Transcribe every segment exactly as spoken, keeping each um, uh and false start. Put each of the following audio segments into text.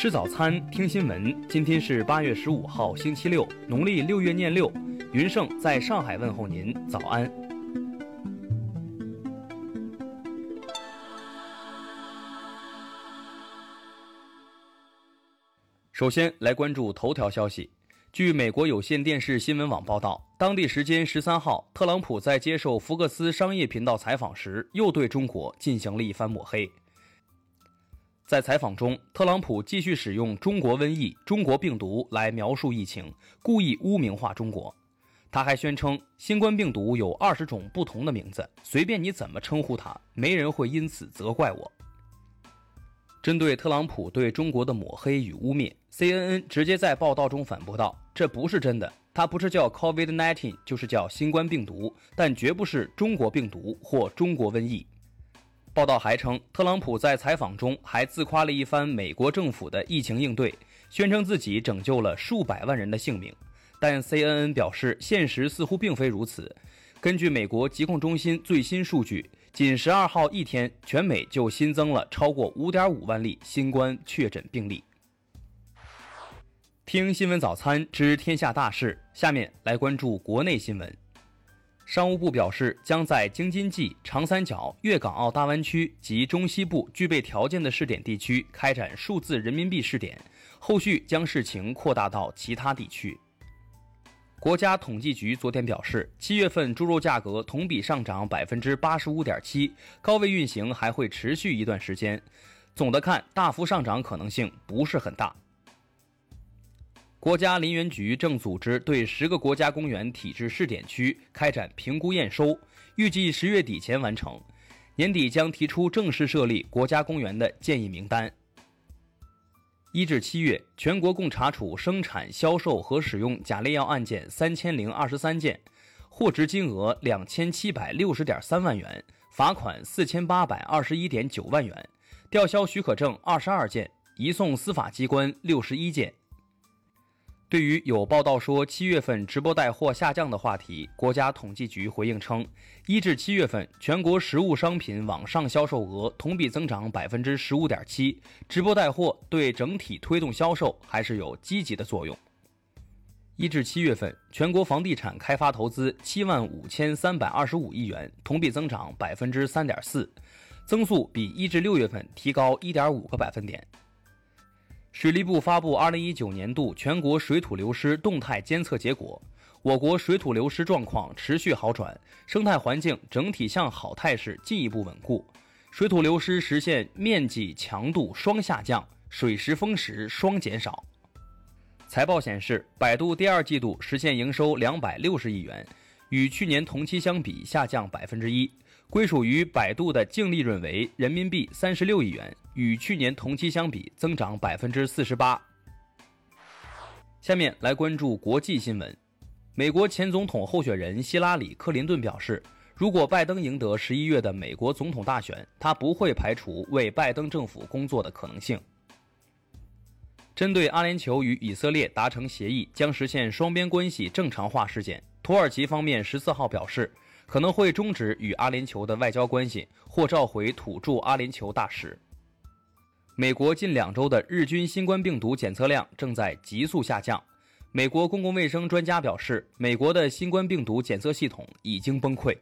吃早餐，听新闻。今天是八月十五号，星期六，农历六月廿六。云盛在上海问候您，早安。首先来关注头条消息。据美国有线电视新闻网报道，当地时间十三号，特朗普在接受福克斯商业频道采访时，又对中国进行了一番抹黑。在采访中，特朗普继续使用中国瘟疫、中国病毒来描述疫情，故意污名化中国。他还宣称，新冠病毒有二十种不同的名字，随便你怎么称呼它，没人会因此责怪我。针对特朗普对中国的抹黑与污蔑， C N N 直接在报道中反驳道，这不是真的，它不是叫 COVID 十九 就是叫新冠病毒，但绝不是中国病毒或中国瘟疫。报道还称，特朗普在采访中还自夸了一番美国政府的疫情应对，宣称自己拯救了数百万人的性命。但 C N N 表示，现实似乎并非如此。根据美国疾控中心最新数据，仅十二号一天，全美就新增了超过 五点五万例新冠确诊病例。听新闻早餐，知天下大事。下面来关注国内新闻。商务部表示，将在京津冀、长三角、粤港澳大湾区及中西部具备条件的试点地区开展数字人民币试点，后续将试情扩大到其他地区。国家统计局昨天表示，七月份猪肉价格同比上涨 百分之八十五点七， 高位运行还会持续一段时间，总的看，大幅上涨可能性不是很大。国家林园局正组织对十个国家公园体制试点区开展评估验收，预计十月底前完成，年底将提出正式设立国家公园的建议名单。一至七月，全国共查处生产、销售和使用甲类药案件三千零二十三件，获值金额两千七百六十点三万元，罚款四千八百二十一点九万元，吊销许可证二十二件，移送司法机关六十一件。对于有报道说七月份直播带货下降的话题，国家统计局回应称，一至七月份全国实物商品网上销售额同比增长 百分之十五点七， 直播带货对整体推动销售还是有积极的作用。一至七月份全国房地产开发投资 七万五千三百二十五 亿元，同比增长 百分之三点四， 增速比一至六月份提高 一点五 个百分点。水利部发布二零一九年度全国水土流失动态监测结果，我国水土流失状况持续好转，生态环境整体向好态势进一步稳固，水土流失实现面积、强度双下降，水时风时双减少。财报显示，百度第二季度实现营收两百六十亿元，与去年同期相比下降 百分之一， 归属于百度的净利润为人民币三十六亿元，与去年同期相比增长 百分之四十八。 下面来关注国际新闻。美国前总统候选人希拉里·克林顿表示，如果拜登赢得十一月的美国总统大选，他不会排除为拜登政府工作的可能性。针对阿联酋与以色列达成协议，将实现双边关系正常化事件，土耳其方面十四号表示，可能会终止与阿联酋的外交关系，或召回土驻阿联酋大使。美国近两周的日均新冠病毒检测量正在急速下降。美国公共卫生专家表示，美国的新冠病毒检测系统已经崩溃。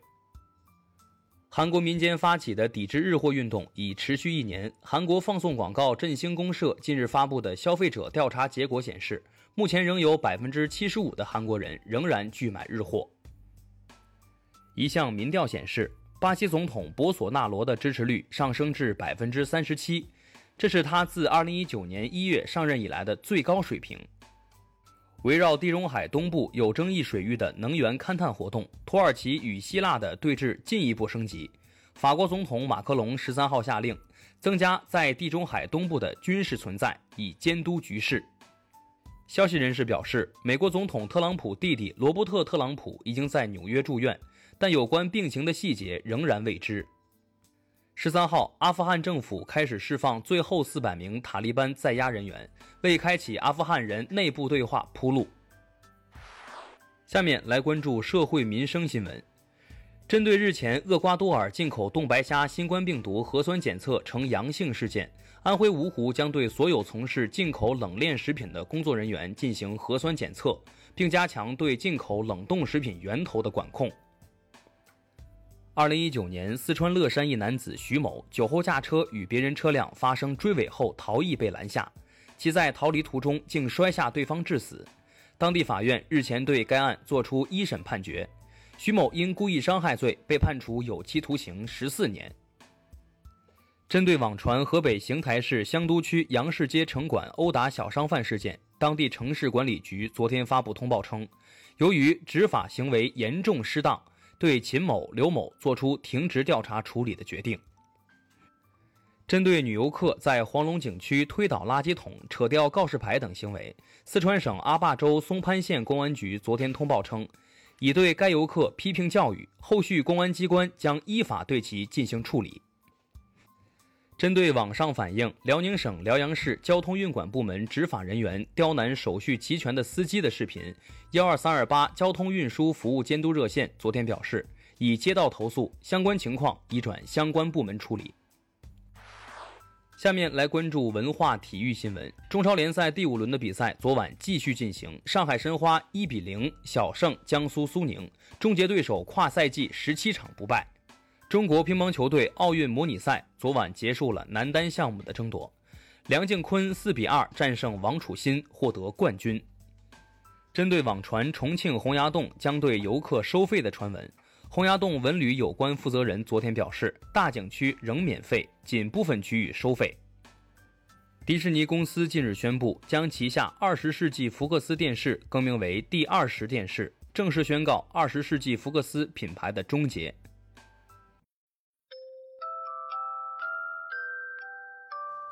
韩国民间发起的抵制日货运动已持续一年。韩国放送广告振兴公社近日发布的消费者调查结果显示，目前仍有 百分之七十五 的韩国人仍然拒买日货。一项民调显示，巴西总统博索纳罗的支持率上升至 百分之三十七， 这是他自二零一九年一月上任以来的最高水平。围绕地中海东部有争议水域的能源勘探活动，土耳其与希腊的对峙进一步升级。法国总统马克龙十三号下令增加在地中海东部的军事存在，以监督局势。消息人士表示，美国总统特朗普弟弟罗伯特·特朗普已经在纽约住院，但有关病情的细节仍然未知。十三号，阿富汗政府开始释放最后四百名塔利班在押人员，为开启阿富汗人内部对话铺路。下面来关注社会民生新闻。针对日前厄瓜多尔进口冻白虾新冠病毒核酸检测呈阳性事件，安徽芜湖将对所有从事进口冷链食品的工作人员进行核酸检测，并加强对进口冷冻食品源头的管控。二零一九年，四川乐山一男子徐某酒后驾车与别人车辆发生追尾后逃逸被拦下，其在逃离途中竟摔下对方致死。当地法院日前对该案作出一审判决，徐某因故意伤害罪被判处有期徒刑十四年。针对网传河北邢台市湘都区杨市街城管殴打小商贩事件，当地城市管理局昨天发布通报称，由于执法行为严重失当，对秦某、刘某作出停职调查处理的决定。针对女游客在黄龙景区推倒垃圾桶、扯掉告示牌等行为，四川省阿坝州松潘县公安局昨天通报称，已对该游客批评教育，后续公安机关将依法对其进行处理。针对网上反映辽宁省辽阳市交通运管部门执法人员刁难手续齐全的司机的视频，一二三二八交通运输服务监督热线昨天表示，已接到投诉，相关情况已转相关部门处理。下面来关注文化体育新闻。中超联赛第五轮的比赛昨晚继续进行，上海申花一比零小胜江苏苏宁，终结对手跨赛季十七场不败。中国乒乓球队奥运模拟赛昨晚结束了男单项目的争夺，梁靖昆四比二战胜王楚昕，获得冠军。针对网传重庆洪崖洞将对游客收费的传闻，洪崖洞文旅有关负责人昨天表示，大景区仍免费，仅部分区域收费。迪士尼公司近日宣布，将旗下二十世纪福克斯电视更名为第二十电视，正式宣告二十世纪福克斯品牌的终结。